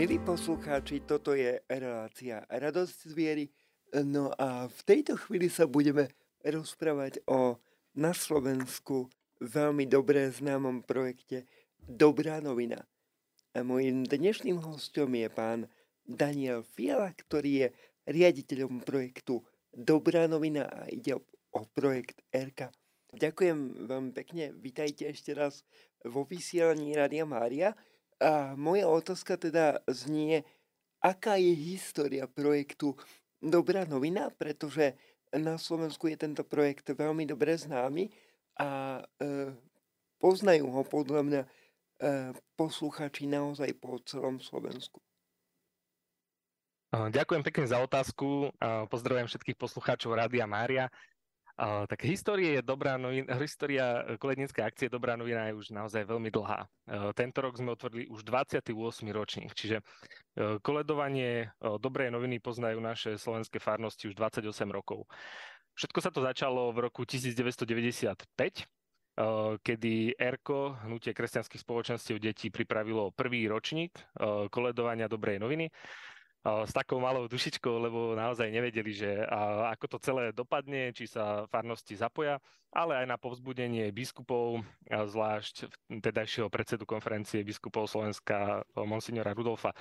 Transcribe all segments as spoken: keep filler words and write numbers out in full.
Milí poslucháči, toto je relácia Radosť z viery. No a v tejto chvíli sa budeme rozprávať o na Slovensku veľmi dobre známom projekte Dobrá novina. A môjim dnešným hostom je pán Daniel Fiala, ktorý je riaditeľom projektu Dobrá novina a ide o projekt é er ká á. Ďakujem vám pekne, vítajte ešte raz vo vysielaní Rádia Mária. A moja otázka teda znie, aká je história projektu Dobrá novina, pretože na Slovensku je tento projekt veľmi dobre známy a e, poznajú ho podľa mňa e, poslucháči naozaj po celom Slovensku. Ďakujem pekne za otázku. Pozdravujem všetkých poslucháčov Rádia Mária. Uh, tak história je dobrá novina, história koledníckej akcie Dobrá novina je už naozaj veľmi dlhá. Uh, tento rok sme otvorili už dvadsiaty ôsmy ročník, čiže uh, koledovanie uh, Dobrej noviny poznajú naše slovenské farnosti už dvadsaťosem rokov. Všetko sa to začalo v roku devätnásťstodeväťdesiatpäť, uh, kedy ERKO, Hnutie kresťanských spoločenstiev detí, pripravilo prvý ročník uh, koledovania Dobrej noviny. S takou malou dušičkou, lebo naozaj nevedeli, že ako to celé dopadne, či sa farnosti zapoja, ale aj na povzbudenie biskupov, zvlášť tedajšieho predsedu konferencie biskupov Slovenska, monsignora Rudolfa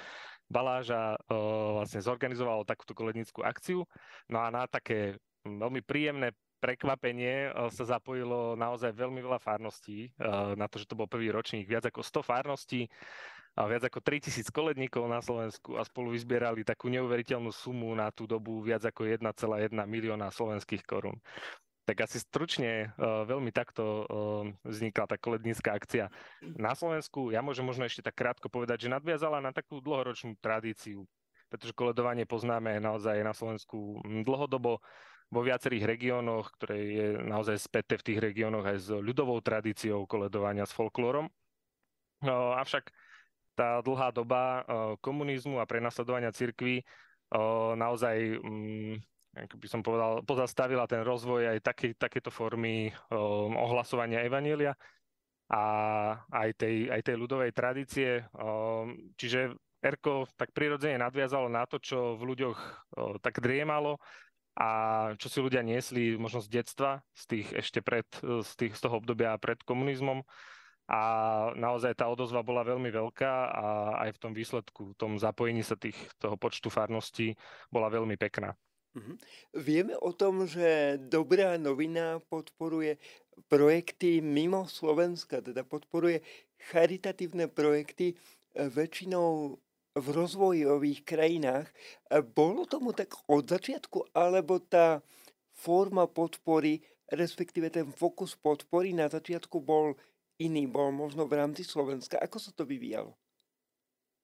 Baláža, vlastne zorganizovalo takúto kolednícku akciu. No a na také veľmi príjemné prekvapenie sa zapojilo naozaj veľmi veľa farností, na to, že to bol prvý ročník, viac ako sto farností, a viac ako tritisíc koledníkov na Slovensku a spolu vyzbierali takú neuveriteľnú sumu na tú dobu viac ako jeden celá jeden milióna slovenských korún. Tak asi stručne veľmi takto vznikla tá kolednícka akcia na Slovensku. Ja môžem možno ešte tak krátko povedať, že nadviazala na takú dlhoročnú tradíciu, pretože koledovanie poznáme naozaj na Slovensku dlhodobo vo viacerých regiónoch, ktoré je naozaj späté v tých regiónoch aj s ľudovou tradíciou koledovania, s folklórom. Avšak tá dlhá doba komunizmu a prenasledovania cirkvi naozaj, ako by som povedal, pozastavila ten rozvoj aj také, takéto formy ohlasovania evanjelia a aj tej, aj tej ľudovej tradície. Čiže ERKO tak prirodzene nadviazalo na to, čo v ľuďoch tak driemalo a čo si ľudia niesli možno z detstva, z tých ešte pred, z, tých, z toho obdobia pred komunizmom. A naozaj tá odozva bola veľmi veľká a aj v tom výsledku, v tom zapojení sa tých, toho počtu farností bola veľmi pekná. Mm-hmm. Vieme o tom, že Dobrá novina podporuje projekty mimo Slovenska, teda podporuje charitatívne projekty väčšinou v rozvojových krajinách. Bolo tomu tak od začiatku, alebo tá forma podpory, respektíve ten fokus podpory na začiatku bol iný, bol možno v rámci Slovenska? Ako sa to vyvíjalo?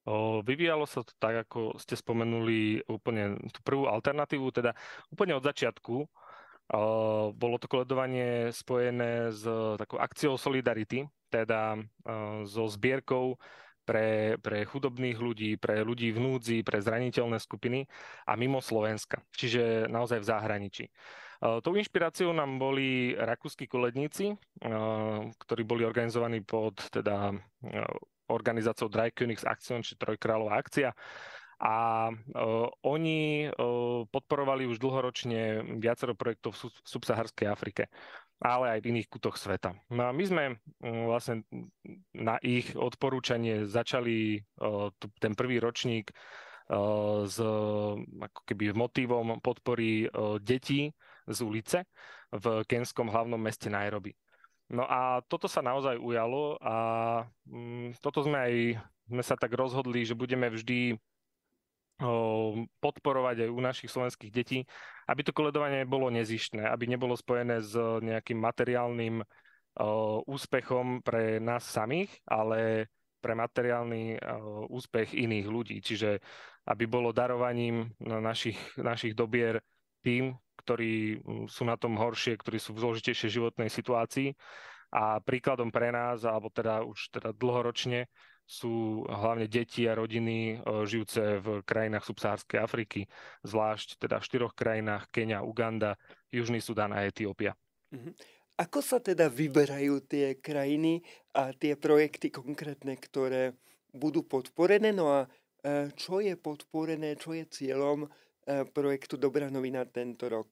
O, vyvíjalo sa to tak, ako ste spomenuli úplne tú prvú alternatívu, teda úplne od začiatku. O, bolo to koledovanie spojené s takou akciou Solidarity, teda o, so zbierkou pre, pre chudobných ľudí, pre ľudí v núdzi, pre zraniteľné skupiny a mimo Slovenska, čiže naozaj v zahraničí. Tou inšpiráciou nám boli rakúski koledníci, ktorí boli organizovaní pod teda organizáciou Dreikönigs Aktion, či Trojkráľová akcia. A oni podporovali už dlhoročne viacero projektov v subsaharskej Afrike, ale aj v iných kútoch sveta. No a my sme vlastne na ich odporúčanie začali ten prvý ročník s ako keby motívom podpory detí z ulice v keňskom hlavnom meste Nairobi. No a toto sa naozaj ujalo a toto sme aj sme sa tak rozhodli, že budeme vždy podporovať aj u našich slovenských detí, aby to koledovanie bolo nezištné, aby nebolo spojené s nejakým materiálnym úspechom pre nás samých, ale pre materiálny úspech iných ľudí. Čiže aby bolo darovaním našich, našich dobier tým, ktorí sú na tom horšie, ktorí sú v zložitejšej životnej situácii. A príkladom pre nás, alebo teda už teda dlhoročne, sú hlavne deti a rodiny žijúce v krajinách subsahárskej Afriky, zvlášť teda v štyroch krajinách: Keňa, Uganda, Južný Sudan a Etiópia. Ako sa teda vyberajú tie krajiny a tie projekty konkrétne, ktoré budú podporené? No a čo je podporené, čo je cieľom projektu Dobrá novina tento rok?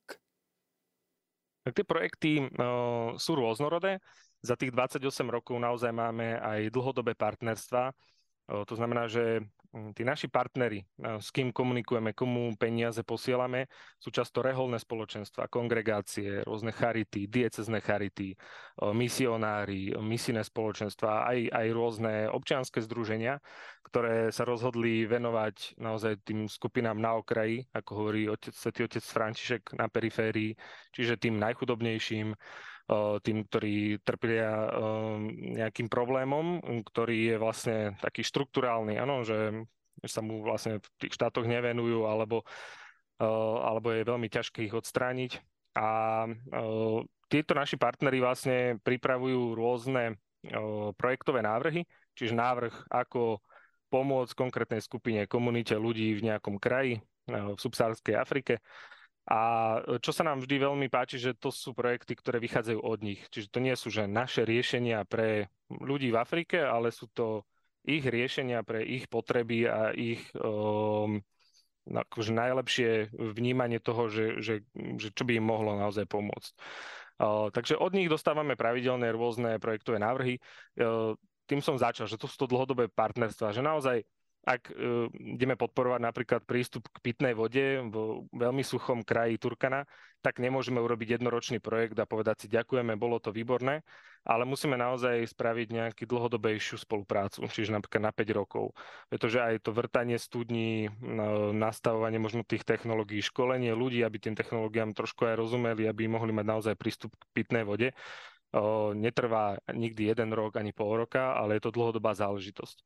Tak tie projekty o, sú rôznorodé. Za tých dvadsaťosem rokov naozaj máme aj dlhodobé partnerstvá. O, to znamená, že tí naši partneri, o, s kým komunikujeme, komu peniaze posielame, sú často reholné spoločenstva, kongregácie, rôzne charity, diecezne charity, o, misionári, o, misijné spoločenstva, aj, aj rôzne občianske združenia, ktoré sa rozhodli venovať naozaj tým skupinám na okraji, ako hovorí otec, svätý otec František, na periférii, čiže tým najchudobnejším, tým, ktorí trpia nejakým problémom, ktorý je vlastne taký štrukturálny, ano, že sa mu vlastne v tých štátoch nevenujú, alebo, alebo je veľmi ťažké ich odstrániť. A tieto naši partneri vlastne pripravujú rôzne projektové návrhy, čiže návrh, ako pomôcť konkrétnej skupine, komunite ľudí v nejakom kraji, v subsahárskej Afrike. A čo sa nám vždy veľmi páči, že to sú projekty, ktoré vychádzajú od nich. Čiže to nie sú že naše riešenia pre ľudí v Afrike, ale sú to ich riešenia pre ich potreby a ich um, akože najlepšie vnímanie toho, že, že, že čo by im mohlo naozaj pomôcť. Uh, takže od nich dostávame pravidelné rôzne projektové návrhy. Uh, Tým som začal, že to sú to dlhodobé partnerstvá, že naozaj, ak uh, ideme podporovať napríklad prístup k pitnej vode v veľmi suchom kraji Turkana, tak nemôžeme urobiť jednoročný projekt a povedať si ďakujeme, bolo to výborné, ale musíme naozaj spraviť nejakú dlhodobejšiu spoluprácu, čiže napríklad na päť rokov. Pretože aj to vrtanie studní, nastavovanie možno tých technológií, školenie ľudí, aby tým technológiám trošku aj rozumeli, aby mohli mať naozaj prístup k pitnej vode, O, netrvá nikdy jeden rok ani pol roka, ale je to dlhodobá záležitosť. O,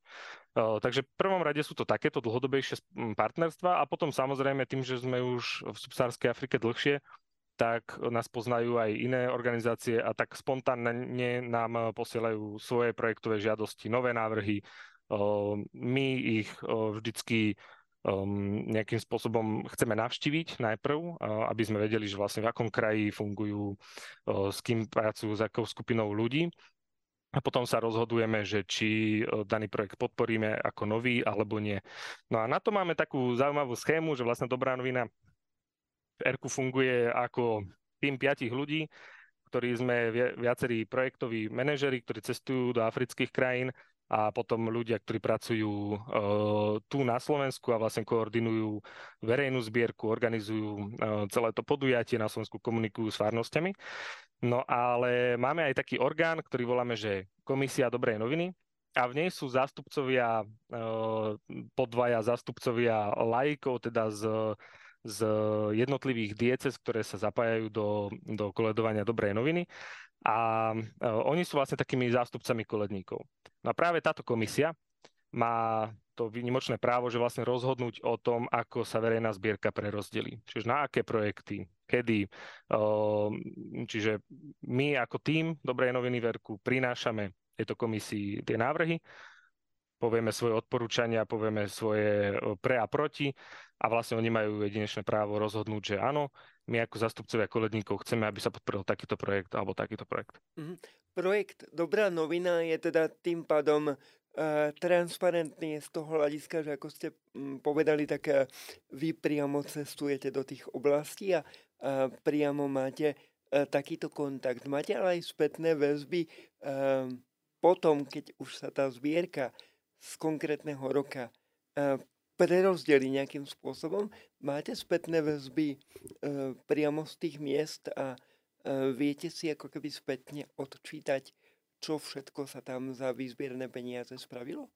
takže v prvom rade sú to takéto dlhodobejšie partnerstvá a potom samozrejme tým, že sme už v subsahárskej Afrike dlhšie, tak nás poznajú aj iné organizácie a tak spontánne nám posielajú svoje projektové žiadosti, nové návrhy. O, my ich o, vždycky Um, nejakým spôsobom chceme navštíviť najprv, uh, aby sme vedeli, že vlastne v akom kraji fungujú, uh, s kým pracujú, s akou skupinou ľudí. A potom sa rozhodujeme, že či uh, daný projekt podporíme ako nový, alebo nie. No a na to máme takú zaujímavú schému, že vlastne Dobrá novina v ERKU funguje ako tým piatich ľudí, ktorí sme viacerí projektoví manažeri, ktorí cestujú do afrických krajín, a potom ľudia, ktorí pracujú e, tu na Slovensku a vlastne koordinujú verejnú zbierku, organizujú e, celé to podujatie, na Slovensku komunikujú s farnostiami. No ale máme aj taký orgán, ktorý voláme, že Komisia Dobrej noviny a v nej sú zástupcovia, e, podvaja zástupcovia laikov, teda z, z jednotlivých diecez, ktoré sa zapájajú do, do koledovania Dobrej noviny. A e, oni sú vlastne takými zástupcami koledníkov. No a práve táto komisia má to výnimočné právo, že vlastne rozhodnúť o tom, ako sa verejná zbierka prerozdelí. Čiže na aké projekty, kedy. E, čiže my ako tím Dobrej noviny verku prinášame tejto komisii tie návrhy, povieme svoje odporúčania, povieme svoje pre a proti a vlastne oni majú jedinečné právo rozhodnúť, že áno, my ako zastupcovia koledníkov chceme, aby sa podporil takýto projekt alebo takýto projekt. Mm-hmm. Projekt Dobrá novina je teda tým pádom e, transparentný z toho hľadiska, že ako ste m, povedali, tak e, vy priamo cestujete do tých oblastí a e, priamo máte e, takýto kontakt. Máte ale aj spätné väzby e, potom, keď už sa tá zbierka z konkrétneho roka e, prerozdeli nejakým spôsobom. Máte spätné väzby e, priamo z tých miest a e, viete si ako keby spätne odčítať, čo všetko sa tam za výzbierné peniaze spravilo?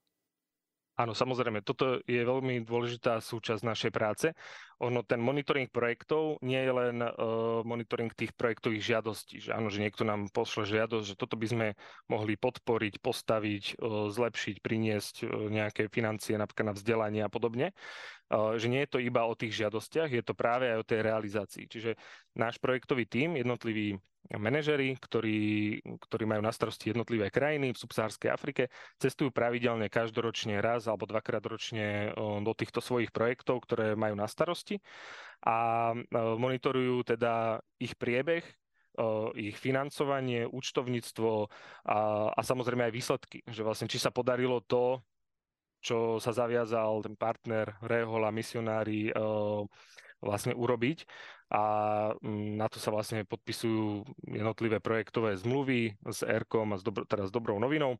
Áno, samozrejme. Toto je veľmi dôležitá súčasť našej práce. Ono, ten monitoring projektov nie je len e, monitoring tých projektových žiadostí. Že áno, že niekto nám pošle žiadosť, že toto by sme mohli podporiť, postaviť, e, zlepšiť, priniesť e, nejaké financie, napríklad na vzdelanie a podobne. E, že nie je to iba o tých žiadostiach, je to práve aj o tej realizácii. Čiže náš projektový tím, jednotliví manažeri, ktorí, ktorí majú na starosti jednotlivé krajiny v subsahárskej Afrike, cestujú pravidelne každoročne raz alebo dvakrát ročne do týchto svojich projektov, ktoré majú na starosti a monitorujú teda ich priebeh, ich financovanie, účtovníctvo a, a samozrejme aj výsledky, že vlastne či sa podarilo to, čo sa zaviazal ten partner Rehola, misionári, vlastne urobiť, a na to sa vlastne podpisujú jednotlivé projektové zmluvy s ERKom a s dobro, teda s Dobrou novinou.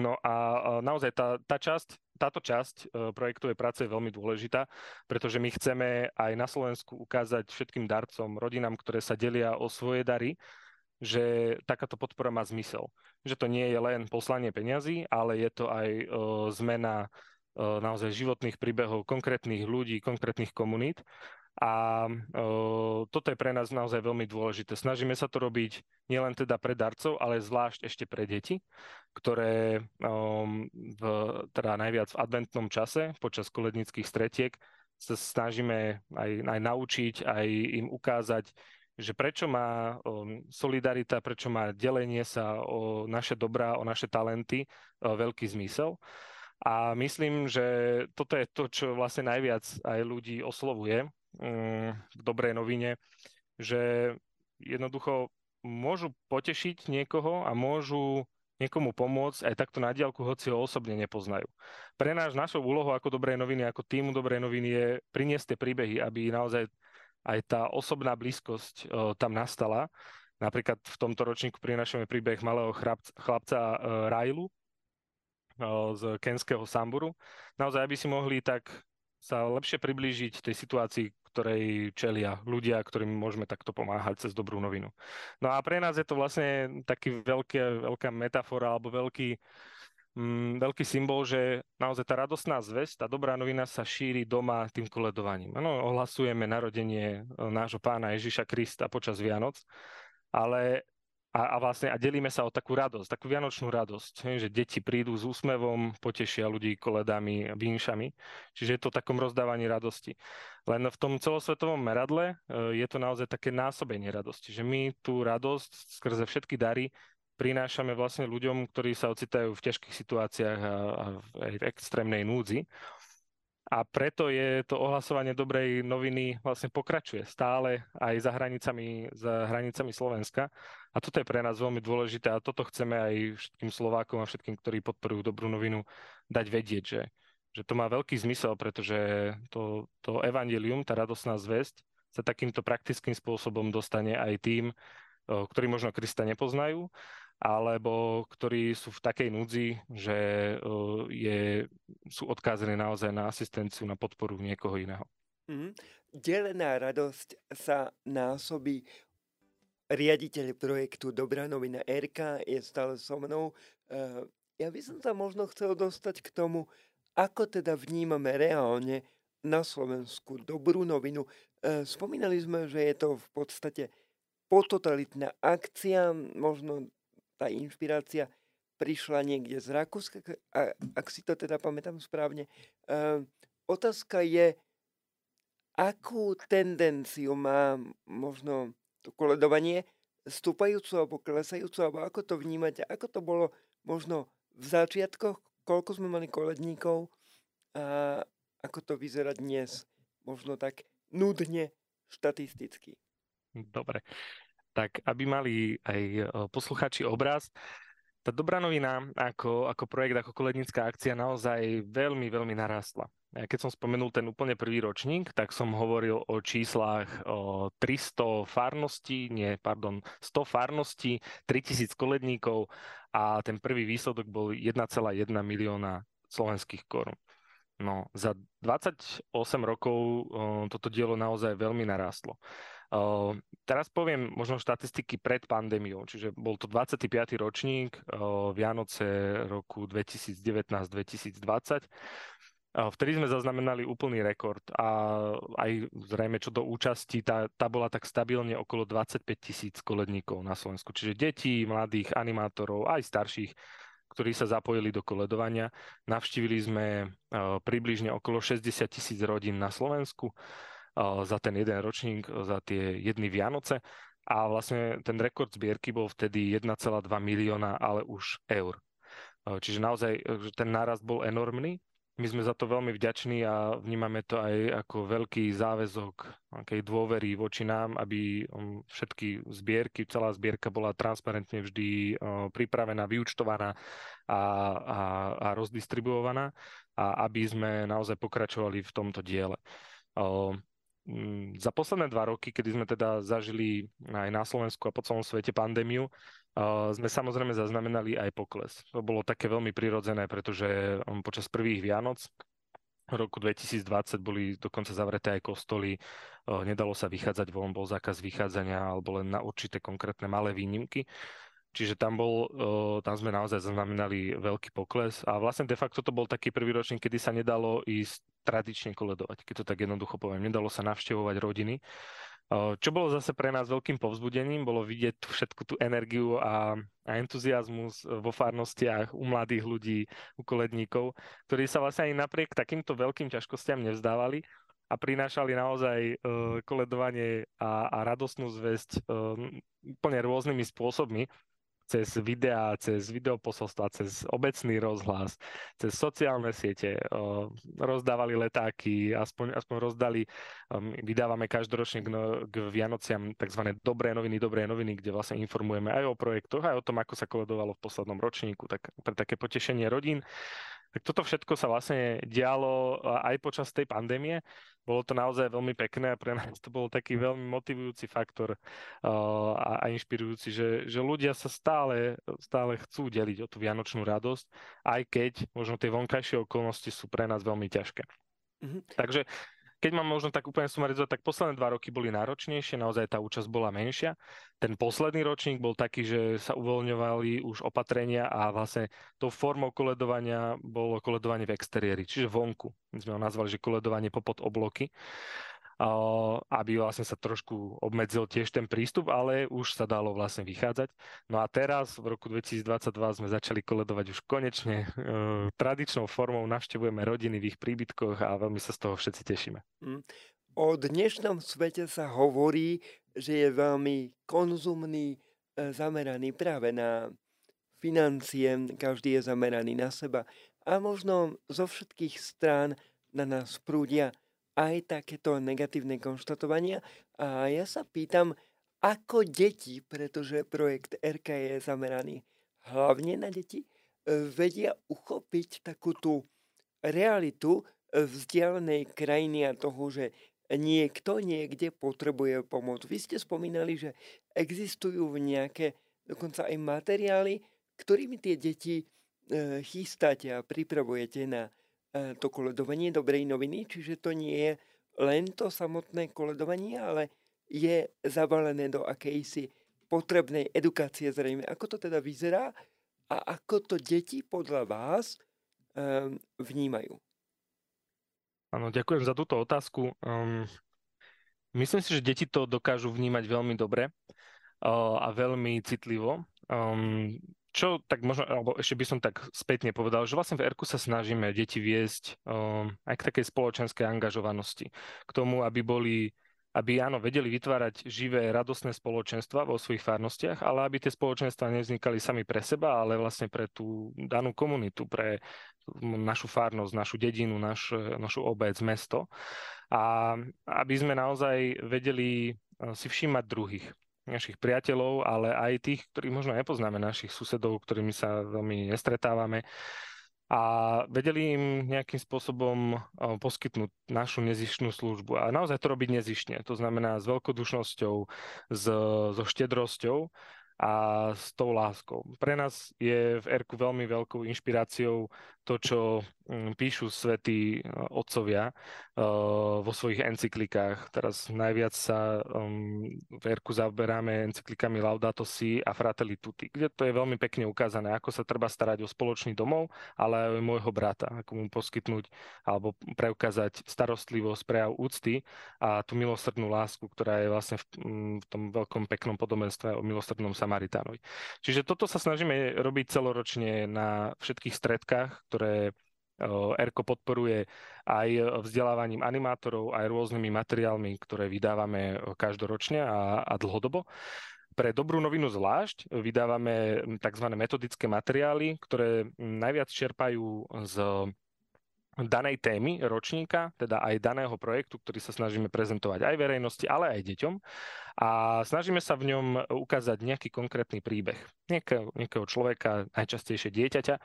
No a naozaj tá, tá časť, táto časť projektovej práce je veľmi dôležitá, pretože my chceme aj na Slovensku ukázať všetkým darcom, rodinám, ktoré sa delia o svoje dary, že takáto podpora má zmysel. Že to nie je len poslanie peňazí, ale je to aj zmena naozaj životných príbehov konkrétnych ľudí, konkrétnych komunít. A e, toto je pre nás naozaj veľmi dôležité. Snažíme sa to robiť nielen teda pre darcov, ale zvlášť ešte pre deti, ktoré e, v, teda najviac v adventnom čase, počas kolednických stretiek, sa snažíme aj, aj naučiť, aj im ukázať, že prečo má solidarita, prečo má delenie sa o naše dobrá, o naše talenty veľký zmysel. A myslím, že toto je to, čo vlastne najviac aj ľudí oslovuje v Dobrej novine, že jednoducho môžu potešiť niekoho a môžu niekomu pomôcť aj takto na diaľku, hoci ho osobne nepoznajú. Pre náš, našou úlohou ako Dobrej noviny, ako týmu Dobrej noviny je priniesť tie príbehy, aby naozaj aj tá osobná blízkosť o, tam nastala. Napríklad v tomto ročníku prinášame príbeh malého chlapca, chlapca e, Railu, z kenského Samburu. Naozaj, aby si mohli tak sa lepšie priblížiť tej situácii, ktorej čelia ľudia, ktorým môžeme takto pomáhať cez Dobrú novinu. No a pre nás je to vlastne taký veľké, veľká metafora alebo veľký, mm, veľký symbol, že naozaj tá radosná zvesť, tá Dobrá novina sa šíri doma tým koledovaním. Ano, ohlasujeme narodenie nášho pána Ježiša Krista počas Vianoc, ale A, a vlastne a delíme sa o takú radosť, takú vianočnú radosť, že deti prídu s úsmevom, potešia ľudí koledami a vinšami. Čiže je to o takom rozdávaní radosti. Len v tom celosvetovom meradle je to naozaj také násobenie radosti, že my tú radosť skrze všetky dary prinášame vlastne ľuďom, ktorí sa ocitajú v ťažkých situáciách a, a aj v extrémnej núdzi. A preto je to ohlasovanie Dobrej noviny vlastne pokračuje stále aj za hranicami, za hranicami Slovenska. A toto je pre nás veľmi dôležité a toto chceme aj všetkým Slovákom a všetkým, ktorí podporujú Dobrú novinu, dať vedieť, že, že to má veľký zmysel, pretože to, to evanjelium, tá radosná zvesť, sa takýmto praktickým spôsobom dostane aj tým, ktorí možno Krista nepoznajú, alebo ktorí sú v takej núdzi, že je, sú odkázaní naozaj na asistenciu, na podporu niekoho iného. Mm. Delená radosť sa násobí. Riaditeľ projektu Dobrá novina é er ká je stále so mnou. Ja by som sa možno chcel dostať k tomu, ako teda vnímame reálne na Slovensku Dobrú novinu. Spomínali sme, že je to v podstate pototalitná akcia, možno tá inšpirácia prišla niekde z Rakúska, a, ak si to teda pamätám správne. Uh, otázka je, akú tendenciu má možno to koledovanie, stúpajúcu alebo klesajúcu, alebo ako to vnímať, ako to bolo možno v začiatkoch, koľko sme mali koledníkov a ako to vyzerá dnes, možno tak nudne, štatisticky. Dobre. Tak aby mali aj poslucháči obraz, tá Dobrá novina ako, ako projekt, ako kolednická akcia naozaj veľmi, veľmi narastla. Keď som spomenul ten úplne prvý ročník, tak som hovoril o číslach o tristo farností, nie, pardon, sto farností, tritisíc koledníkov a ten prvý výsledok bol jeden celá jeden milióna slovenských korún. No, za dvadsaťosem rokov toto dielo naozaj veľmi narastlo. Uh, teraz poviem možno štatistiky pred pandémiou, čiže bol to dvadsiaty piaty ročník, uh, Vianoce roku dvetisícdevätnásť dvetisícdvadsať. Uh, vtedy sme zaznamenali úplný rekord a aj zrejme čo do účasti, tá, tá bola tak stabilne okolo dvadsaťpäť tisíc koledníkov na Slovensku. Čiže detí, mladých, animátorov, aj starších, ktorí sa zapojili do koledovania. Navštívili sme uh, približne okolo šesťdesiat tisíc rodín na Slovensku za ten jeden ročník, za tie jedny Vianoce. A vlastne ten rekord zbierky bol vtedy jeden celá dva milióna, ale už eur. Čiže naozaj ten nárast bol enormný. My sme za to veľmi vďační a vnímame to aj ako veľký záväzok akej dôvery voči nám, aby všetky zbierky, celá zbierka bola transparentne vždy pripravená, vyúčtovaná a, a, a rozdistribuovaná a aby sme naozaj pokračovali v tomto diele. Za posledné dva roky, kedy sme teda zažili aj na Slovensku a po celom svete pandémiu, sme samozrejme zaznamenali aj pokles. To bolo také veľmi prirodzené, pretože počas prvých Vianoc v roku dvetisícdvadsať boli dokonca zavreté aj kostoly, nedalo sa vychádzať von, bol zákaz vychádzania alebo len na určité konkrétne malé výnimky. Čiže tam bol, tam sme naozaj zaznamenali veľký pokles a vlastne de facto to bol taký prvý ročník, kedy sa nedalo ísť tradične koledovať, keď to tak jednoducho poviem. Nedalo sa navštevovať rodiny. Čo bolo zase pre nás veľkým povzbudením, bolo vidieť všetku tú energiu a, a entuziasmus vo farnostiach u mladých ľudí, u koledníkov, ktorí sa vlastne aj napriek takýmto veľkým ťažkostiam nevzdávali a prinášali naozaj koledovanie a, a radosnú zväzť úplne rôznymi spôsobmi. Cez videá, cez videoposolstva, cez obecný rozhlas, cez sociálne siete. Rozdávali letáky, aspoň, aspoň rozdali, vydávame každoročne k Vianociam tzv. Dobré noviny, dobré noviny, kde vlastne informujeme aj o projektoch, aj o tom, ako sa koledovalo v poslednom ročníku, tak pre také potešenie rodín. Tak toto všetko sa vlastne dialo aj počas tej pandémie. Bolo to naozaj veľmi pekné a pre nás to bol taký veľmi motivujúci faktor a inšpirujúci, že, že ľudia sa stále, stále chcú deliť o tú vianočnú radosť, aj keď možno tie vonkajšie okolnosti sú pre nás veľmi ťažké. Mm-hmm. Takže keď mám možno tak úplne sumarizovať, tak posledné dva roky boli náročnejšie, naozaj tá účasť bola menšia. Ten posledný ročník bol taký, že sa uvoľňovali už opatrenia a vlastne tou formou koledovania bolo koledovanie v exteriéri, čiže vonku. My sme ho nazvali, že koledovanie popod obloky, aby vlastne sa trošku obmedzil tiež ten prístup, ale už sa dalo vlastne vychádzať. No a teraz v roku dvetisícdvadsaťdva sme začali koledovať už konečne e, tradičnou formou, navštevujeme rodiny v ich príbytkoch a veľmi sa z toho všetci tešíme. O dnešnom svete sa hovorí, že je veľmi konzumný, zameraný práve na financie, každý je zameraný na seba a možno zo všetkých strán na nás prúdia aj takéto negatívne konštatovania. A ja sa pýtam, ako deti, pretože projekt ERKA je zameraný hlavne na deti, vedia uchopiť takú tú realitu vzdialenej krajiny a toho, že niekto niekde potrebuje pomoc. Vy ste spomínali, že existujú nejaké dokonca aj materiály, ktorými tie deti chystáte a pripravujete na to koledovanie dobrej noviny, čiže to nie je len to samotné koledovanie, ale je zabalené do akejsi potrebnej edukácie zrejme. Ako to teda vyzerá a ako to deti podľa vás um, vnímajú? Áno, ďakujem za túto otázku. Um, myslím si, že deti to dokážu vnímať veľmi dobre uh, a veľmi citlivo. Um, Čo tak možno, alebo ešte by som tak spätne povedal, že vlastne v ERKU sa snažíme deti viesť um, aj k takej spoločenskej angažovanosti. K tomu, aby boli, aby áno, vedeli vytvárať živé, radosné spoločenstva vo svojich farnostiach, ale aby tie spoločenstva nevznikali sami pre seba, ale vlastne pre tú danú komunitu, pre našu farnosť, našu dedinu, naš, našu obec, mesto. A aby sme naozaj vedeli si všímať druhých, našich priateľov, ale aj tých, ktorých možno nepoznáme, našich susedov, ktorými sa veľmi nestretávame. A vedeli im nejakým spôsobom poskytnúť našu nezištnú službu. A naozaj to robiť nezištne. To znamená s veľkodušnosťou, s, so štedrosťou a s tou láskou. Pre nás je v ERKU veľmi veľkou inšpiráciou to, čo píšu svätí otcovia vo svojich encyklikách. Teraz najviac sa v ERKU zaoberáme encyklikami Laudato Si a Fratelli Tutti, kde to je veľmi pekne ukázané, ako sa treba starať o spoločný domov, ale aj o môjho brata, ako mu poskytnúť alebo preukázať starostlivosť, prejav úcty a tú milosrdnú lásku, ktorá je vlastne v tom veľkom peknom podobenstve o milosrdnom Samaritánovi. Čiže toto sa snažíme robiť celoročne na všetkých stredkách, ktoré ERKO podporuje aj vzdelávaním animátorov, aj rôznymi materiálmi, ktoré vydávame každoročne a, a dlhodobo. Pre dobrú novinu zvlášť vydávame tzv. Metodické materiály, ktoré najviac čerpajú z danej témy ročníka, teda aj daného projektu, ktorý sa snažíme prezentovať aj verejnosti, ale aj deťom. A snažíme sa v ňom ukázať nejaký konkrétny príbeh nejakého, nejakého človeka, najčastejšie dieťaťa,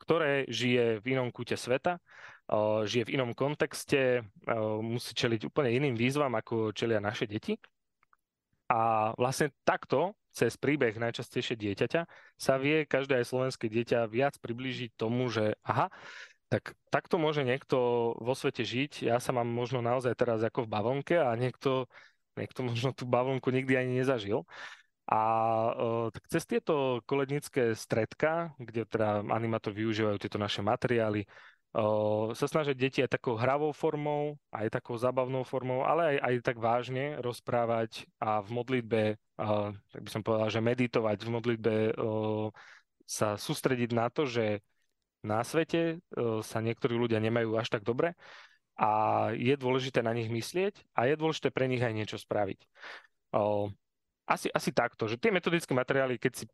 ktoré žije v inom kúte sveta, žije v inom kontexte, musí čeliť úplne iným výzvam, ako čelia naše deti. A vlastne takto cez príbeh najčastejšie dieťaťa sa vie každé aj slovenské dieťa viac priblížiť tomu, že aha, tak takto môže niekto vo svete žiť. Ja sa mám možno naozaj teraz ako v bavlnke a niekto, niekto možno tú bavlnku nikdy ani nezažil. A e, tak cez tieto kolednícke stredka, kde teda animátori využívajú tieto naše materiály, e, sa snažia deti aj takou hravou formou, aj takou zábavnou formou, ale aj, aj tak vážne rozprávať a v modlitbe, e, tak by som povedal, že meditovať, v modlitbe e, sa sústrediť na to, že na svete sa niektorí ľudia nemajú až tak dobre a je dôležité na nich myslieť a je dôležité pre nich aj niečo spraviť. Asi, asi takto, že tie metodické materiály, keď si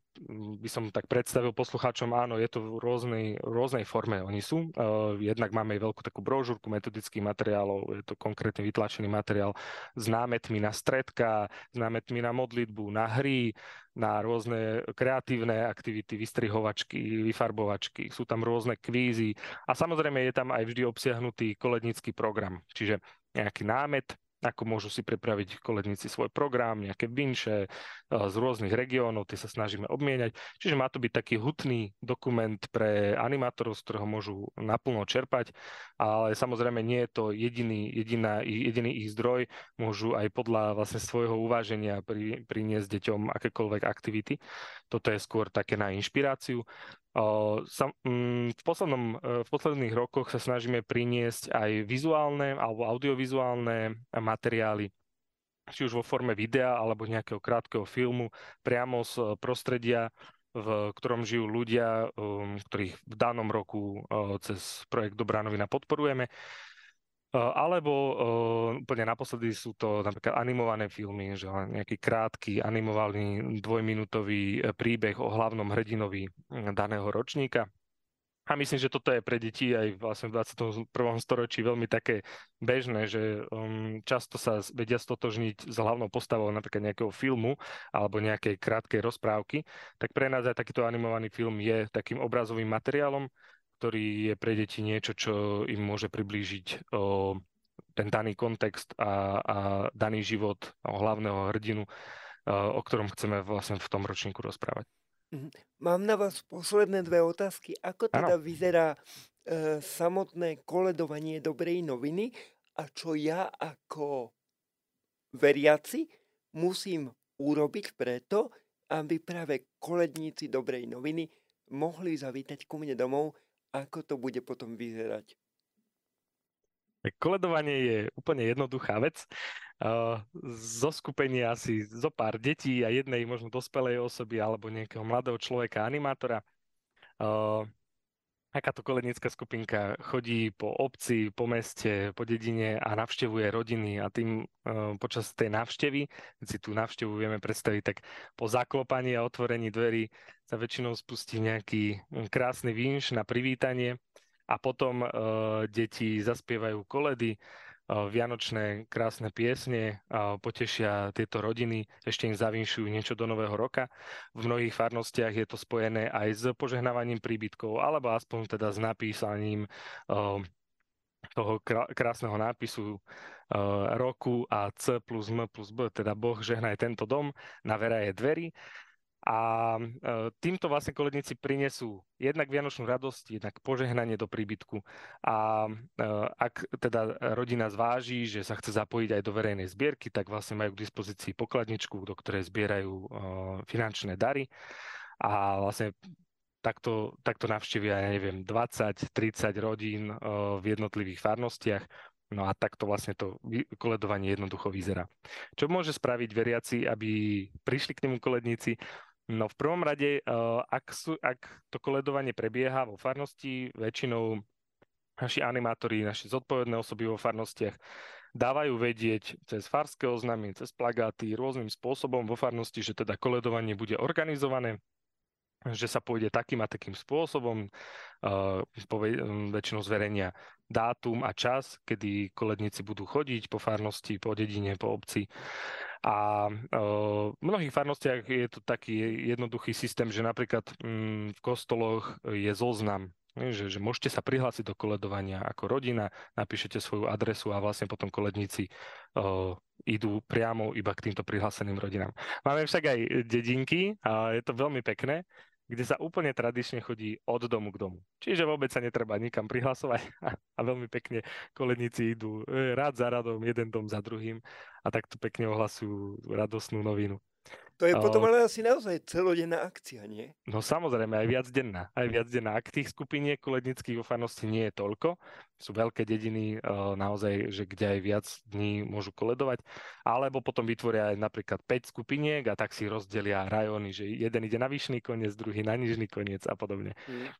by som tak predstavil poslucháčom, áno, je to v rôznej, rôznej forme, oni sú. Jednak máme aj veľkú takú brožúrku metodických materiálov, je to konkrétne vytlačený materiál s námetmi na stredka, s námetmi na modlitbu, na hry, na rôzne kreatívne aktivity, vystrihovačky, vyfarbovačky, sú tam rôzne kvízy a samozrejme je tam aj vždy obsiahnutý kolednícky program, čiže nejaký námet, ako môžu si pripraviť koledníci svoj program, nejaké vinče z rôznych regiónov, tie sa snažíme obmieniať. Čiže má to byť taký hutný dokument pre animátorov, z ktorého môžu naplno čerpať, ale samozrejme nie je to jediný, jediná, jediný ich zdroj, môžu aj podľa vlastne svojho uváženia pri, priniesť deťom akékoľvek aktivity. Toto je skôr také na inšpiráciu. V, poslednom, v posledných rokoch sa snažíme priniesť aj vizuálne alebo audiovizuálne materiály, či už vo forme videa alebo nejakého krátkeho filmu priamo z prostredia, v ktorom žijú ľudia, ktorých v danom roku cez projekt Dobránovina podporujeme. Alebo úplne naposledy sú to napríklad animované filmy, že nejaký krátky animovaný dvojminútový príbeh o hlavnom hrdinovi daného ročníka. A myslím, že toto je pre deti aj vlastne v dvadsiatom prvom storočí veľmi také bežné, že často sa vedia stotožniť s hlavnou postavou napríklad nejakého filmu alebo nejakej krátkej rozprávky. Tak pre nás aj takýto animovaný film je takým obrazovým materiálom, ktorý je pre deti niečo, čo im môže priblížiť o, ten daný kontext a, a daný život o hlavného hrdinu, o, o ktorom chceme vlastne v tom ročníku rozprávať. Mám na vás posledné dve otázky. Ako teda ano. vyzerá e, samotné koledovanie dobrej noviny a čo ja ako veriaci musím urobiť preto, aby práve koledníci dobrej noviny mohli zavítať ku mne domov? Ako to bude potom vyzerať? Koledovanie je úplne jednoduchá vec. Zo skupenia asi zo pár detí a jednej možno dospelej osoby alebo nejakého mladého človeka, animátora. Takáto kolednícka skupinka chodí po obci, po meste, po dedine a navštevuje rodiny a tým počas tej návštevy, keď si tú návštevu vieme predstaviť, tak po zaklopaní a otvorení dverí sa väčšinou spustí nejaký krásny vinš na privítanie a potom e, deti zaspievajú koledy, e, vianočné krásne piesne, e, potešia tieto rodiny, ešte im zavinšujú niečo do nového roka. V mnohých farnostiach je to spojené aj s požehnávaním príbytkov alebo aspoň teda s napísaním e, toho krásneho nápisu e, roku a C plus M plus B, teda Boh žehnaj tento dom, na veraje dverí. A týmto vlastne koledníci prinesú jednak vianočnú radosť, jednak požehnanie do príbytku. A ak teda rodina zváži, že sa chce zapojiť aj do verejnej zbierky, tak vlastne majú k dispozícii pokladničku, do ktorej zbierajú finančné dary. A vlastne takto, takto navštívia, ja neviem, dvadsať tridsať rodín v jednotlivých farnostiach. No a takto vlastne to koledovanie jednoducho vyzerá. Čo môže spraviť veriaci, aby prišli k nemu koledníci? No v prvom rade, ak, sú, ak to koledovanie prebieha vo farnosti, väčšinou naši animátori, naši zodpovedné osoby vo farnostiach dávajú vedieť cez farské oznamy, cez plagáty, rôznym spôsobom vo farnosti, že teda koledovanie bude organizované. že sa pôjde takým a takým spôsobom, uh, poved- väčšinou zverejnia dátum a čas, kedy koledníci budú chodiť po farnosti, po dedine, po obci. A uh, v mnohých farnostiach je to taký jednoduchý systém, že napríklad um, v kostoloch je zoznam, že, že môžete sa prihlásiť do koledovania ako rodina, napíšete svoju adresu a vlastne potom koledníci uh, idú priamo iba k týmto prihláseným rodinám. Máme však aj dedinky a je to veľmi pekné, kde sa úplne tradične chodí od domu k domu. Čiže vôbec sa netreba nikam prihlasovať a veľmi pekne koledníci idú rád za radom, jeden dom za druhým a takto pekne ohlasujú radosnú novinu. To je potom ale asi naozaj celodenná akcia, nie? No samozrejme, aj viacdenná. Aj viacdenná. Ak tých skupiniek kolednických vo farnosti nie je toľko, sú veľké dediny naozaj, že kde aj viac dní môžu koledovať, alebo potom vytvoria aj napríklad päť skupiniek a tak si rozdelia rajóny, že jeden ide na vyšný koniec, druhý na nižný koniec a podobne. Mm.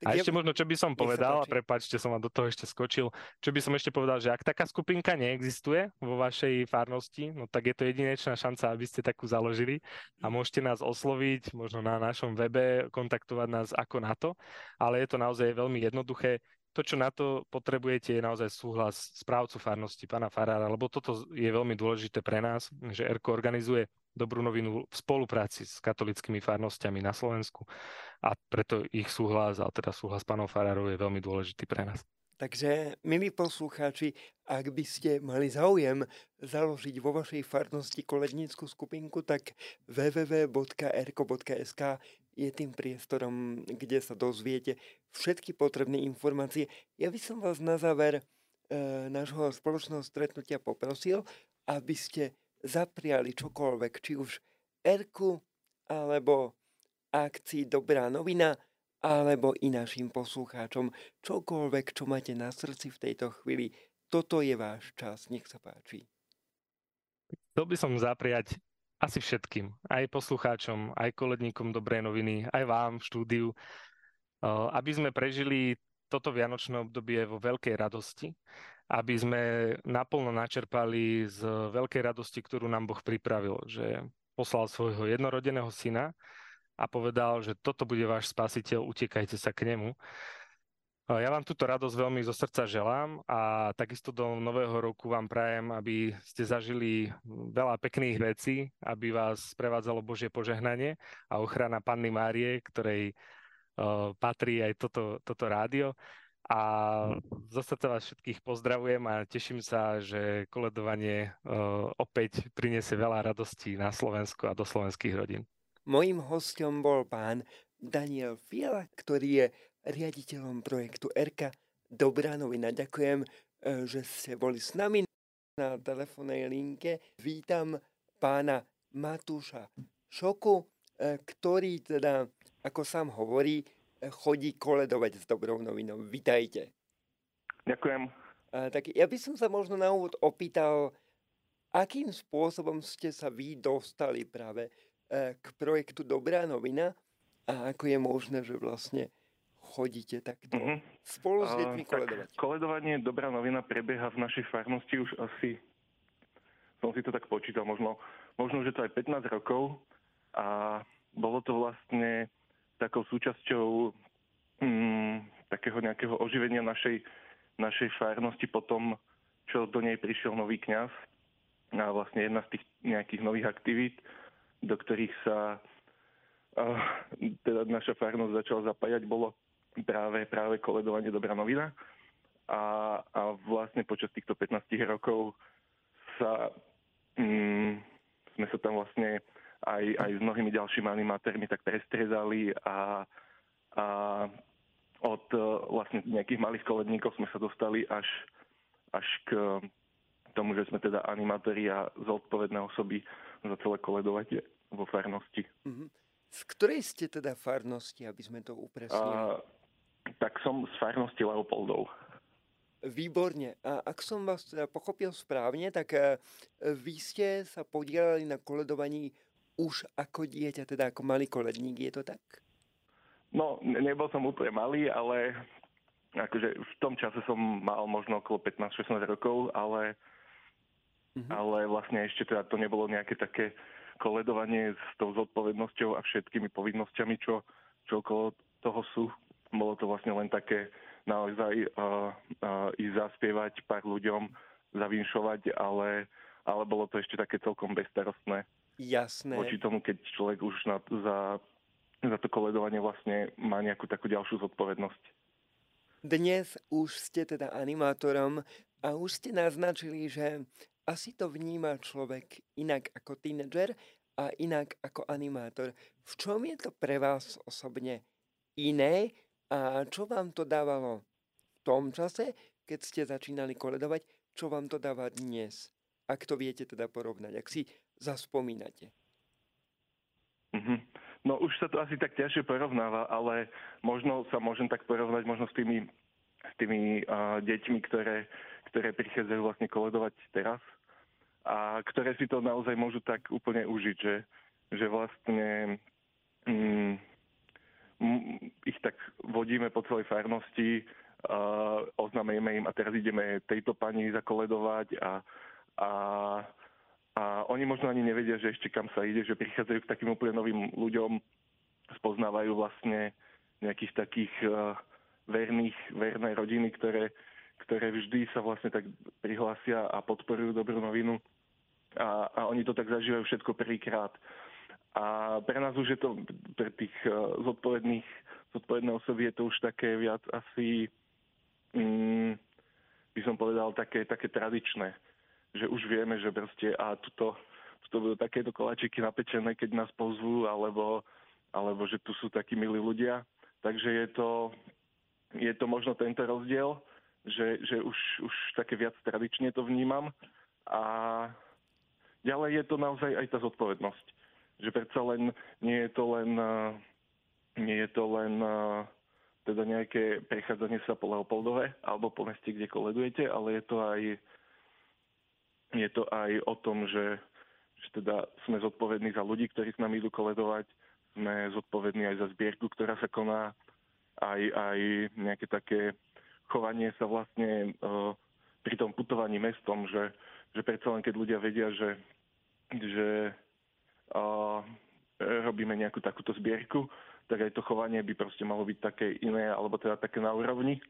A ešte možno, čo by som povedal, a prepáčte, som vám do toho ešte skočil, čo by som ešte povedal, že ak taká skupinka neexistuje vo vašej farnosti, no tak je to jedinečná šanca, aby ste takú založili a môžete nás osloviť, možno na našom webe, kontaktovať nás ako na to, ale je to naozaj veľmi jednoduché. To, čo na to potrebujete, je naozaj súhlas správcu farnosti, pána farára, lebo toto je veľmi dôležité pre nás, že ERKO organizuje Dobrú novinu v spolupráci s katolíckymi farnostiami na Slovensku a preto ich súhlas, a teda súhlas pánov farárov je veľmi dôležitý pre nás. Takže, milí poslucháči, ak by ste mali záujem založiť vo vašej farnosti kolednícku skupinku, tak w w w bodka erko bodka es ka je tým priestorom, kde sa dozviete všetky potrebné informácie. Ja by som vás na záver e, nášho spoločného stretnutia poprosil, aby ste zapriali čokoľvek, či už ERKU, alebo akcii Dobrá novina, alebo i našim poslucháčom. Čokoľvek, čo máte na srdci v tejto chvíli, toto je váš čas, nech sa páči. To by som zapriať asi všetkým, aj poslucháčom, aj koledníkom Dobrej noviny, aj vám v štúdiu, aby sme prežili toto vianočné obdobie vo veľkej radosti, aby sme naplno načerpali z veľkej radosti, ktorú nám Boh pripravil, že poslal svojho jednorodeného syna a povedal, že toto bude váš spasiteľ, utekajte sa k nemu. Ja vám túto radosť veľmi zo srdca želám a takisto do nového roku vám prajem, aby ste zažili veľa pekných vecí, aby vás prevádzalo Božie požehnanie a ochrana Panny Márie, ktorej uh, patrí aj toto, toto rádio. A zo srdca vás všetkých pozdravujem a teším sa, že koledovanie opäť priniesie veľa radostí na Slovensku a do slovenských rodín. Mojím hosťom bol pán Daniel Fiala, ktorý je riaditeľom projektu ERKA Dobrá novina. Ďakujem, že ste boli s nami na telefónnej linke. Vítam pána Matúša Šoku, ktorý teda, ako sám hovorí, chodí koledovať s Dobrou novinou. Vitajte. Ďakujem. A, tak ja by som sa možno na úvod opýtal, akým spôsobom ste sa vy dostali práve e, k projektu Dobrá novina a ako je možné, že vlastne chodíte takto mm-hmm. spolu s deťmi koledovať? Koledovanie Dobrá novina prebieha v našej farnosti už asi, som si to tak počítal, možno, možno že to aj pätnásť rokov a bolo to vlastne takou súčasťou um, takého nejakého oživenia našej, našej farnosti po tom, čo do nej prišiel nový kňaz. A vlastne jedna z tých nejakých nových aktivít, do ktorých sa uh, teda naša farnosť začala zapájať, bolo práve, práve koledovanie Dobrá novina. A, a vlastne počas týchto pätnásť rokov sa, um, sme sa tam vlastne Aj, aj s mnohými ďalšími animátormi tak prestriedali a, a od vlastne nejakých malých koledníkov sme sa dostali až, až k tomu, že sme teda animátori a zodpovedné osoby za celé koledovať vo farnosti. Z ktorej ste teda farnosti, aby sme to upresnili? A, tak som z farnosti Leopoldov. Výborne. A ak som vás teda pochopil správne, tak vy ste sa podielali na koledovaní už ako dieťa, teda ako malý koledník, je to tak? No, nebol som úplne malý, ale akože v tom čase som mal možno okolo pätnásť šestnásť rokov, ale, uh-huh. ale vlastne ešte teda to nebolo nejaké také koledovanie s tou zodpovednosťou a všetkými povinnosťami, čo, čo okolo toho sú. Bolo to vlastne len také naozaj uh, uh, ísť zaspievať pár ľuďom, zavinšovať, ale, ale bolo to ešte také celkom bezstarostné. Jasné. Voči tomu, keď človek už na, za, za to koledovanie vlastne má nejakú takú ďalšiu zodpovednosť. Dnes už ste teda animátorom a už ste naznačili, že asi to vníma človek inak ako tínedžer a inak ako animátor. V čom je to pre vás osobne iné a čo vám to dávalo v tom čase, keď ste začínali koledovať, čo vám to dáva dnes? Ak to viete teda porovnať, ak si zaspomínate. Mhm. No už sa to asi tak ťažšie porovnáva, ale možno sa môžem tak porovnať možno s tými, s tými uh, deťmi, ktoré, ktoré prichádzajú vlastne koledovať teraz a ktoré si to naozaj môžu tak úplne užiť, že, že vlastne um, ich tak vodíme po celej farnosti, uh, oznamejme im a teraz ideme tejto pani zakoledovať a, a A oni možno ani nevedia, že ešte kam sa ide, že prichádzajú k takým úplne novým ľuďom, spoznávajú vlastne nejakých takých uh, verných, verné rodiny, ktoré, ktoré vždy sa vlastne tak prihlásia a podporujú dobrú novinu. A, a oni to tak zažívajú všetko prvýkrát. A pre nás už je to, pre tých uh, zodpovedných, zodpovedné osoby je to už také viac asi, um, by som povedal, také, také tradičné. Že už vieme, že proste a tuto, tuto budú takéto koláčiky napečené, keď nás pozvú, alebo, alebo že tu sú takí milí ľudia. Takže je to, je to možno tento rozdiel, že, že už, už také viac tradične to vnímam. A ďalej je to naozaj aj tá zodpovednosť. Že predsa len nie je to len, nie je to len teda nejaké prechádzanie sa po Leopoldove alebo po meste, kde koledujete, ale je to aj... Je to aj o tom, že, že teda sme zodpovední za ľudí, ktorí s nami idú koledovať, sme zodpovední aj za zbierku, ktorá sa koná, aj, aj nejaké také chovanie sa vlastne uh, pri tom putovaní mestom, že, že predsa len keď ľudia vedia, že, že uh, robíme nejakú takúto zbierku, tak aj to chovanie by proste malo byť také iné, alebo teda také na úrovni.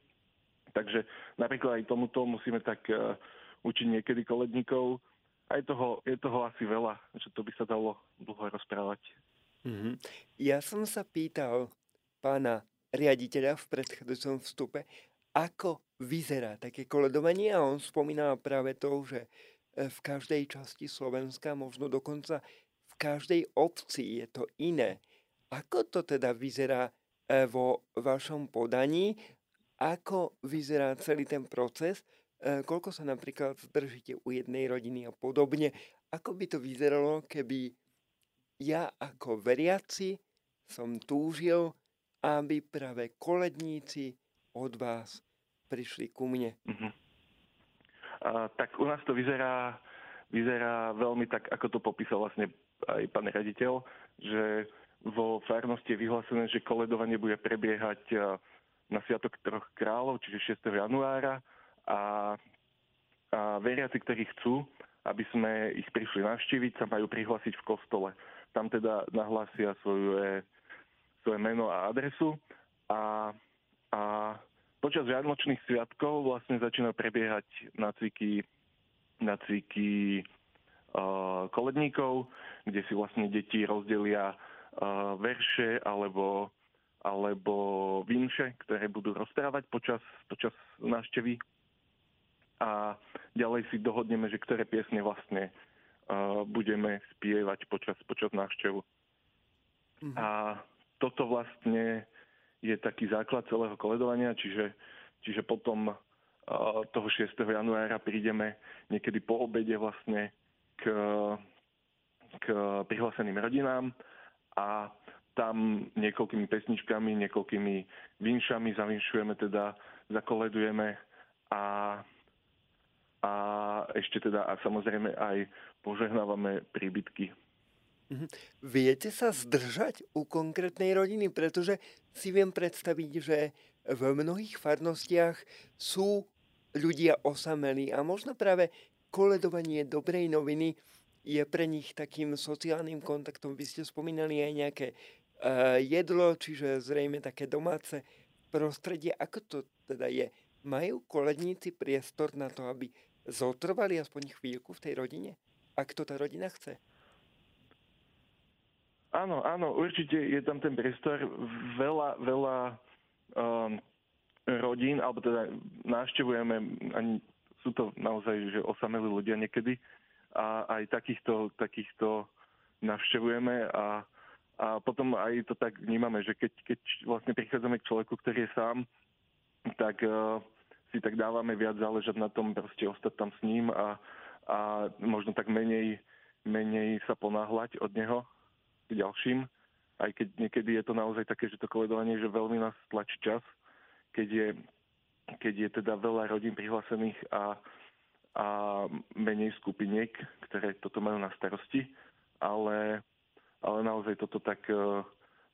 Takže napríklad aj tomuto musíme tak... Uh, učiť niekedy koledníkov. Aj toho, je toho asi veľa, že to by sa dalo dlho rozprávať. Mm-hmm. Ja som sa pýtal pána riaditeľa v predchádzajúcom vstupe, ako vyzerá také koledovanie a on spomínal práve to, že v každej časti Slovenska, možno dokonca v každej obci je to iné. Ako to teda vyzerá vo vašom podaní? Ako vyzerá celý ten proces? Koľko sa napríklad zdržíte u jednej rodiny a podobne. Ako by to vyzeralo, keby ja ako veriaci som túžil, aby práve koledníci od vás prišli ku mne? Uh-huh. A, tak u nás to vyzerá, vyzerá veľmi tak, ako to popísal vlastne aj pán riaditeľ, že vo farnosti je vyhlásené, že koledovanie bude prebiehať na Sviatok troch kráľov, čiže šiesteho januára, A, a veriaci, ktorí chcú, aby sme ich prišli navštíviť, sa majú prihlásiť v kostole. Tam teda nahlásia svoje, svoje meno a adresu a, a počas vianočných sviatkov vlastne začínajú prebiehať nacviky, nacviky e, koledníkov, kde si vlastne deti rozdelia e, verše alebo, alebo vinše, ktoré budú rozprávať počas, počas návštevy. A ďalej si dohodneme, že ktoré piesne vlastne uh, budeme spievať počas, počas návštevu. Mm-hmm. A toto vlastne je taký základ celého koledovania, čiže, čiže potom uh, toho šiesteho januára prídeme niekedy po obede vlastne k, k prihláseným rodinám a tam niekoľkými pesničkami, niekoľkými vinšami zavinšujeme, teda zakoledujeme a a ešte teda a samozrejme aj požehnávame príbytky. Viete sa zdržať u konkrétnej rodiny, pretože si viem predstaviť, že v mnohých farnostiach sú ľudia osamelí a možno práve koledovanie dobrej noviny je pre nich takým sociálnym kontaktom. Vy ste spomínali aj nejaké uh, jedlo, čiže zrejme také domáce prostredie. Ako to teda je? Majú koledníci priestor na to, aby zotrvali aspoň chvíľku v tej rodine? Ak to tá rodina chce? Áno, áno, určite je tam ten priestor. Veľa, veľa um, rodín, alebo teda návštevujeme, ani sú to naozaj že osamelí ľudia niekedy, a aj takýchto, takýchto navštevujeme a, a potom aj to tak vnímame, že keď, keď vlastne prichádzame k človeku, ktorý je sám, tak uh, si tak dávame viac záležať na tom, proste ostať tam s ním a, a možno tak menej, menej sa ponáhľať od neho k ďalším, aj keď niekedy je to naozaj také, že to koledovanie, že veľmi nás tlačí čas, keď je, keď je teda veľa rodín prihlásených a a menej skupiniek, ktoré toto majú na starosti, ale, ale naozaj toto tak uh,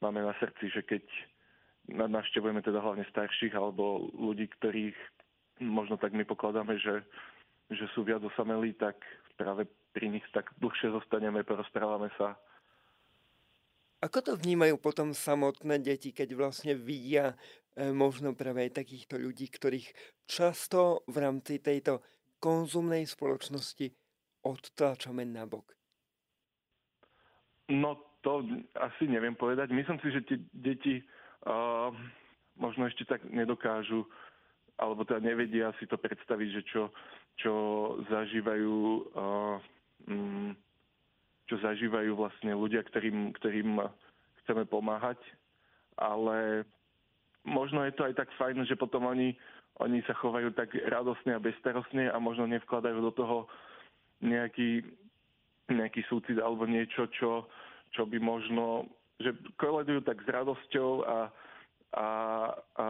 máme na srdci, že keď navštevujeme teda hlavne starších alebo ľudí, ktorých možno tak my pokladáme, že, že sú viac osamelí, tak práve pri nich tak dlhšie zostaneme, porozprávame sa. Ako to vnímajú potom samotné deti, keď vlastne vidia e, možno práve aj takýchto ľudí, ktorých často v rámci tejto konzumnej spoločnosti odtlačame nabok? No to asi neviem povedať. Myslím si, že tie deti uh, možno ešte tak nedokážu, alebo teda nevedia si to predstaviť, že čo, čo zažívajú uh, um, čo zažívajú vlastne ľudia, ktorým, ktorým chceme pomáhať. Ale možno je to aj tak fajn, že potom oni Oni sa chovajú tak radosne a bezstarostne a možno nevkladajú do toho nejaký, nejaký súcit alebo niečo, čo, čo by možno, že koledujú tak s radosťou a, a, a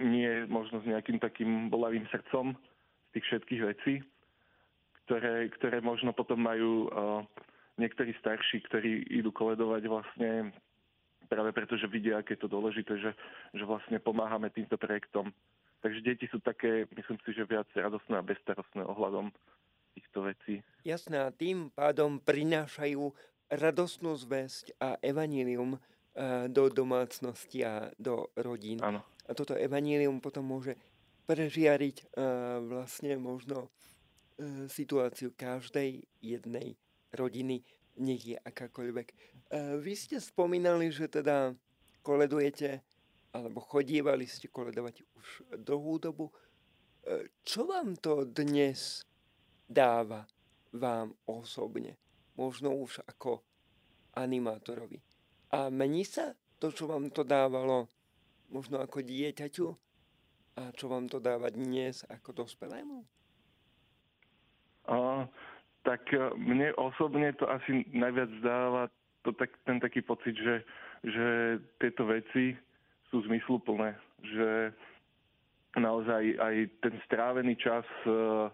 nie možno s nejakým takým bolavým srdcom z tých všetkých vecí, ktoré, ktoré možno potom majú uh, niektorí starší, ktorí idú koledovať vlastne práve preto, že vidia, aké je to dôležité, že, že vlastne pomáhame týmto projektom. Takže deti sú také, myslím si, že viac radostné a bezstarostné ohľadom týchto vecí. Jasné, a tým pádom prinášajú radostnú zvesť a evanílium do domácnosti a do rodín. Áno. A toto evanílium potom môže prežiariť vlastne možno situáciu každej jednej rodiny, nech je akákoľvek. Vy ste spomínali, že teda koledujete alebo chodievali ste koledovať už dlhú dobu. Čo vám to dnes dáva vám osobne? Možno už ako animátorovi. A mení sa to, čo vám to dávalo možno ako dieťaťu a čo vám to dáva dnes ako dospelému? A, tak mne osobne to asi najviac dáva to, tak, ten taký pocit, že, že tieto veci sú zmysluplné, že naozaj aj ten strávený čas uh,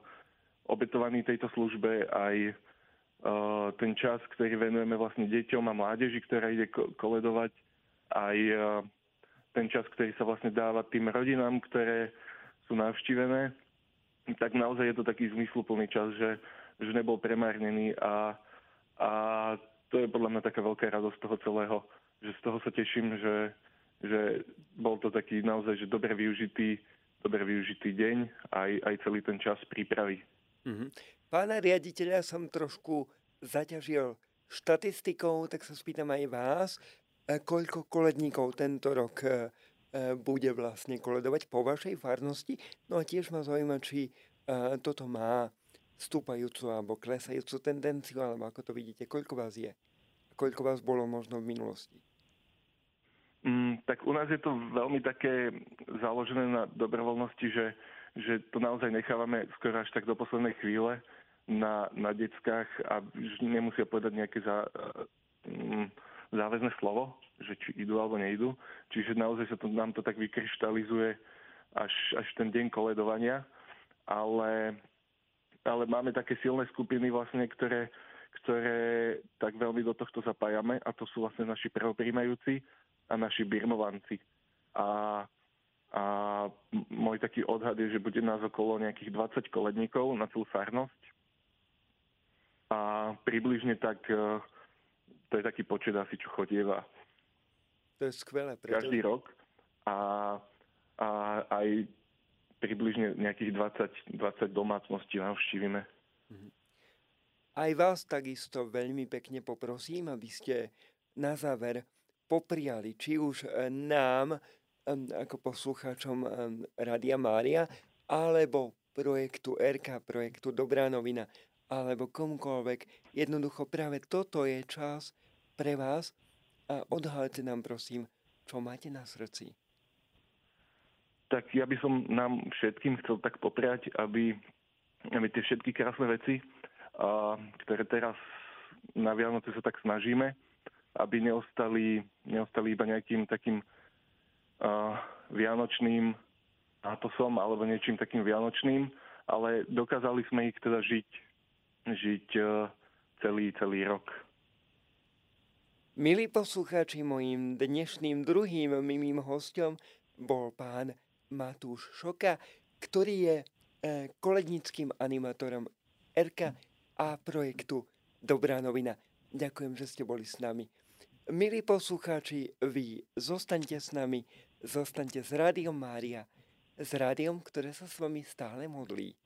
obetovaný tejto službe, aj uh, ten čas, ktorý venujeme vlastne deťom a mládeži, ktorá ide ko- koledovať, aj uh, ten čas, ktorý sa vlastne dáva tým rodinám, ktoré sú navštívené, tak naozaj je to taký zmysluplný čas, že, že nebol premárnený a, a to je podľa mňa taká veľká radosť toho celého, že z toho sa teším, že že bol to taký naozaj že dobre využitý, dobre využitý deň aj, aj celý ten čas prípravy. Mm-hmm. Pána riaditeľa som trošku zaťažil štatistikou, tak sa spýtam aj vás, koľko koledníkov tento rok bude vlastne koledovať po vašej farnosti. No a tiež ma zaujíma, či toto má stúpajúcu alebo klesajúcu tendenciu, alebo ako to vidíte, koľko vás je? Koľko vás bolo možno v minulosti? Mm, tak u nás je to veľmi také založené na dobrovoľnosti, že, že to naozaj nechávame skoro až tak do poslednej chvíle na, na deckách a nemusia povedať nejaké zá, mm, záväzné slovo, že či idú alebo nejdu. Čiže naozaj sa to, nám to tak vykryštalizuje až, až ten deň koledovania. Ale, ale máme také silné skupiny vlastne, ktoré, ktoré tak veľmi do tohto zapájame a to sú vlastne naši prvopríjmajúci a naši birmovanci. A, a môj taký odhad je, že bude nás okolo nejakých dvadsať koledníkov na celú farnosť. A a približne tak to je taký počet asi, čo chodieva. To je skvelé. Pretože... Každý rok a, a aj približne nejakých dvadsať, dvadsať domácností navštívime. Aj vás takisto veľmi pekne poprosím, aby ste na záver popriali, či už nám, ako poslucháčom Rádia Mária, alebo projektu é er ká, projektu Dobrá novina, alebo komukoľvek. Jednoducho práve toto je čas pre vás a odhalte nám prosím, čo máte na srdci. Tak ja by som nám všetkým chcel tak popriať, aby, aby tie všetky krásne veci, a, ktoré teraz na Vianoce sa tak snažíme, aby neostali, neostali iba nejakým takým a, vianočným nátosom alebo niečím takým vianočným, ale dokázali sme ich teda žiť, žiť a, celý, celý rok. Milí poslucháči, mojím dnešným druhým milým hostom bol pán Matúš Šoka, ktorý je e, kolednickým animátorom é er ká a projektu Dobrá novina. Ďakujem, že ste boli s nami. Milí poslucháči, vy zostaňte s nami, zostaňte s Rádiom Mária, s rádiom, ktoré sa s vami stále modlí.